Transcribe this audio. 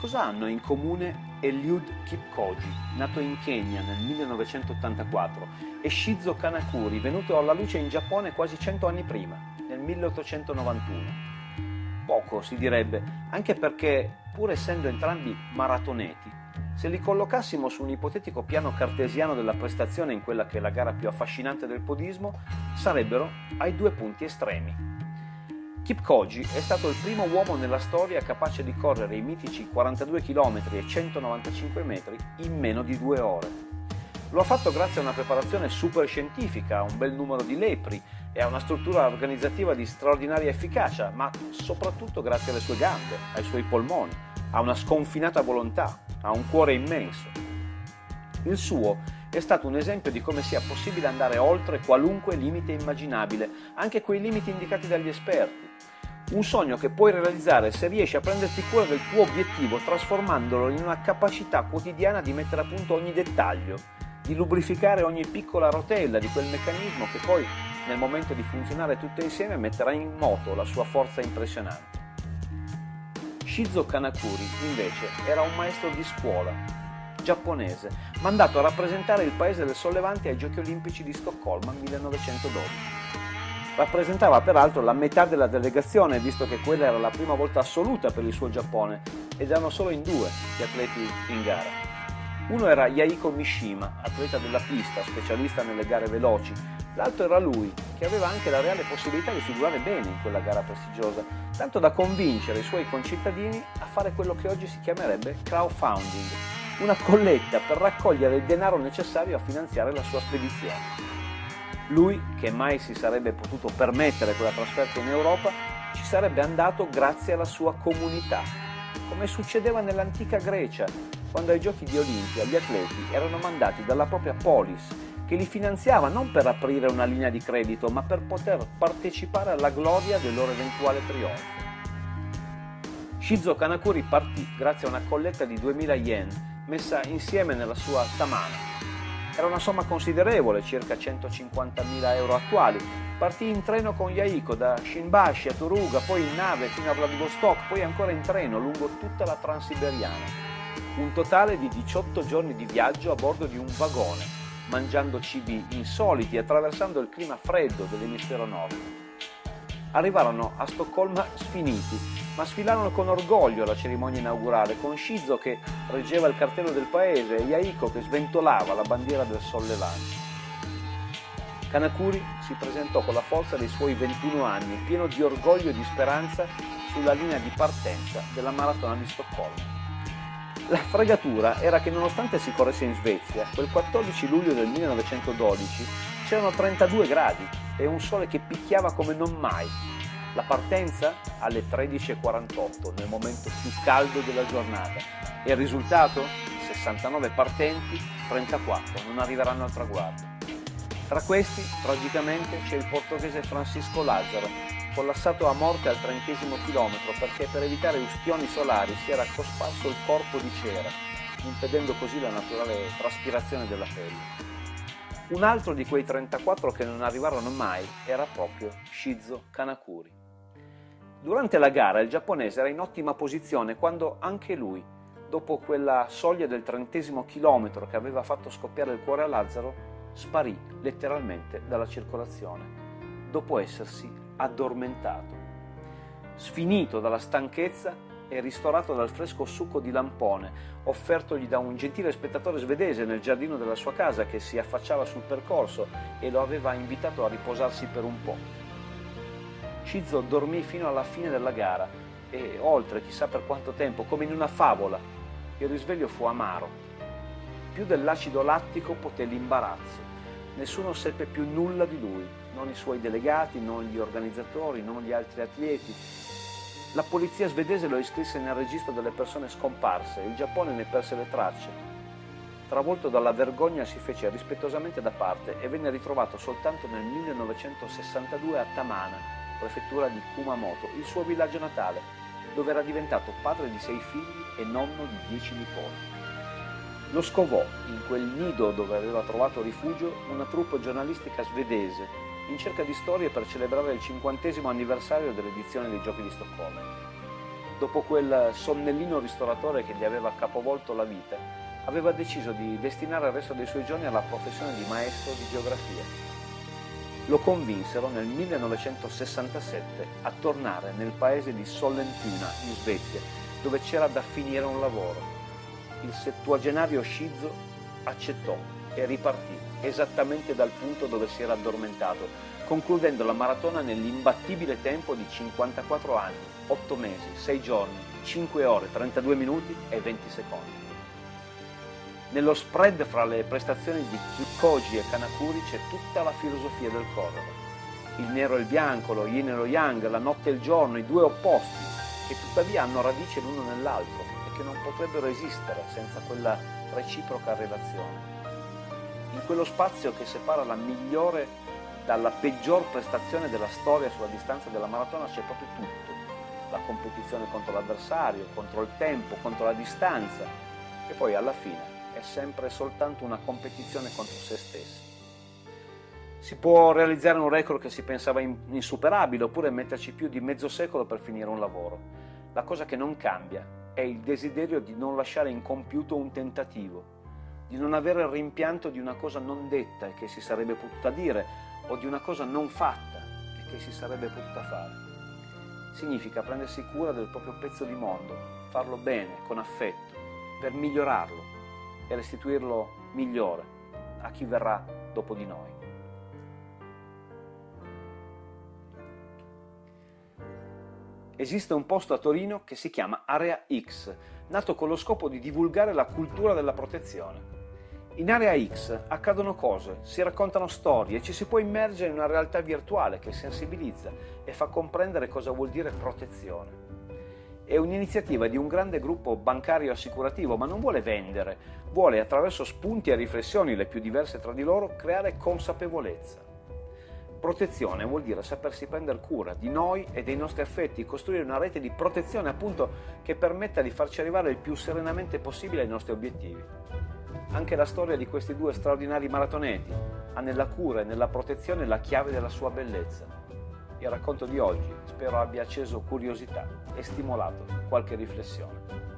Cosa hanno in comune Eliud Kipchoge, nato in Kenya nel 1984, e Shizō Kanakuri, venuto alla luce in Giappone quasi 100 anni prima, nel 1891? Poco, si direbbe, anche perché, pur essendo entrambi maratoneti, se li collocassimo su un ipotetico piano cartesiano della prestazione in quella che è la gara più affascinante del podismo, sarebbero ai due punti estremi. Kipchoge è stato il primo uomo nella storia capace di correre i mitici 42 km e 195 metri in meno di 2 ore. Lo ha fatto grazie a una preparazione super scientifica, a un bel numero di lepri e a una struttura organizzativa di straordinaria efficacia, ma soprattutto grazie alle sue gambe, ai suoi polmoni, a una sconfinata volontà, a un cuore immenso. Il suo è stato un esempio di come sia possibile andare oltre qualunque limite immaginabile, anche quei limiti indicati dagli esperti. Un sogno che puoi realizzare se riesci a prenderti cura del tuo obiettivo, trasformandolo in una capacità quotidiana di mettere a punto ogni dettaglio, di lubrificare ogni piccola rotella di quel meccanismo che poi, nel momento di funzionare tutto insieme, metterà in moto la sua forza impressionante. Shizō Kanakuri, invece, era un maestro di scuola giapponese, mandato a rappresentare il paese del sollevante ai Giochi Olimpici di Stoccolma 1912. Rappresentava peraltro la metà della delegazione, visto che quella era la prima volta assoluta per il suo Giappone ed erano solo in 2 gli atleti in gara. Uno era Yaiko Mishima, atleta della pista, specialista nelle gare veloci. L'altro era lui, che aveva anche la reale possibilità di figurare bene in quella gara prestigiosa, tanto da convincere i suoi concittadini a fare quello che oggi si chiamerebbe crowdfunding, una colletta per raccogliere il denaro necessario a finanziare la sua spedizione. Lui, che mai si sarebbe potuto permettere quella trasferta in Europa, ci sarebbe andato grazie alla sua comunità, come succedeva nell'antica Grecia, quando ai Giochi di Olimpia gli atleti erano mandati dalla propria polis, che li finanziava non per aprire una linea di credito, ma per poter partecipare alla gloria del loro eventuale trionfo. Shizō Kanakuri partì grazie a una colletta di 2.000 yen, messa insieme nella sua Tamana. Era una somma considerevole, circa 150.000 euro attuali. Partì in treno con Yaiko da Shinbashi a Toruga, poi in nave fino a Vladivostok, poi ancora in treno lungo tutta la Transiberiana. Un totale di 18 giorni di viaggio a bordo di un vagone, mangiando cibi insoliti e attraversando il clima freddo dell'emisfero nord. Arrivarono a Stoccolma sfiniti, ma sfilarono con orgoglio alla cerimonia inaugurale, con Shizō che reggeva il cartello del paese e Yaiko che sventolava la bandiera del sollevante. Kanakuri si presentò con la forza dei suoi 21 anni, pieno di orgoglio e di speranza, sulla linea di partenza della maratona di Stoccolma. La fregatura era che, nonostante si corresse in Svezia, quel 14 luglio del 1912 c'erano 32 gradi e un sole che picchiava come non mai. La partenza alle 13.48, nel momento più caldo della giornata. E il risultato? 69 partenti, 34 non arriveranno al traguardo. Tra questi, tragicamente, c'è il portoghese Francisco Lázaro, collassato a morte al 30° chilometro perché per evitare ustioni solari si era cosparso il corpo di cera, impedendo così la naturale traspirazione della pelle. Un altro di quei 34 che non arrivarono mai era proprio Shizō Kanakuri. Durante la gara il giapponese era in ottima posizione quando anche lui, dopo quella soglia del 30° chilometro che aveva fatto scoppiare il cuore a Lázaro, sparì letteralmente dalla circolazione, dopo essersi addormentato. Sfinito dalla stanchezza e ristorato dal fresco succo di lampone offertogli da un gentile spettatore svedese nel giardino della sua casa, che si affacciava sul percorso e lo aveva invitato a riposarsi per un po'. Shizō dormì fino alla fine della gara e oltre chissà per quanto tempo, come in una favola. Il risveglio fu amaro. Più dell'acido lattico poté l'imbarazzo. Nessuno seppe più nulla di lui, non i suoi delegati, non gli organizzatori, non gli altri atleti. La polizia svedese lo iscrisse nel registro delle persone scomparse, il Giappone ne perse le tracce. Travolto dalla vergogna si fece rispettosamente da parte e venne ritrovato soltanto nel 1962 a Tamana, prefettura di Kumamoto, il suo villaggio natale, dove era diventato padre di 6 figli e nonno di 10 nipoti. Lo scovò, in quel nido dove aveva trovato rifugio, una troupe giornalistica svedese, in cerca di storie per celebrare il 50° anniversario dell'edizione dei Giochi di Stoccolma. dopo quel sonnellino ristoratore che gli aveva capovolto la vita, aveva deciso di destinare il resto dei suoi giorni alla professione di maestro di geografia. Lo convinsero nel 1967 a tornare nel paese di Sollentuna, in Svezia, dove c'era da finire un lavoro. Il settuagenario Shizō accettò e ripartì esattamente dal punto dove si era addormentato, concludendo la maratona nell'imbattibile tempo di 54 anni, 8 mesi, 6 giorni, 5 ore, 32 minuti e 20 secondi. Nello spread fra le prestazioni di Kipchoge e Kanakuri c'è tutta la filosofia del correre. Il nero e il bianco, lo yin e lo yang, la notte e il giorno, i due opposti, che tuttavia hanno radice l'uno nell'altro e che non potrebbero esistere senza quella reciproca relazione. In quello spazio che separa la migliore dalla peggior prestazione della storia sulla distanza della maratona c'è proprio tutto: la competizione contro l'avversario, contro il tempo, contro la distanza, e poi alla fine è sempre soltanto una competizione contro se stessi. Si può realizzare un record che si pensava insuperabile, oppure metterci più di mezzo secolo per finire un lavoro. La cosa che non cambia è il desiderio di non lasciare incompiuto un tentativo, di non avere il rimpianto di una cosa non detta e che si sarebbe potuta dire, o di una cosa non fatta e che si sarebbe potuta fare. Significa prendersi cura del proprio pezzo di mondo, farlo bene, con affetto, per migliorarlo e restituirlo migliore a chi verrà dopo di noi. Esiste un posto a Torino che si chiama Area X, nato con lo scopo di divulgare la cultura della protezione. In Area X accadono cose, si raccontano storie e ci si può immergere in una realtà virtuale che sensibilizza e fa comprendere cosa vuol dire protezione. È un'iniziativa di un grande gruppo bancario assicurativo, ma non vuole vendere, vuole, attraverso spunti e riflessioni le più diverse tra di loro, creare consapevolezza. Protezione vuol dire sapersi prendere cura di noi e dei nostri affetti, costruire una rete di protezione, appunto, che permetta di farci arrivare il più serenamente possibile ai nostri obiettivi. Anche la storia di questi due straordinari maratoneti ha nella cura e nella protezione la chiave della sua bellezza. Il racconto di oggi spero abbia acceso curiosità e stimolato qualche riflessione.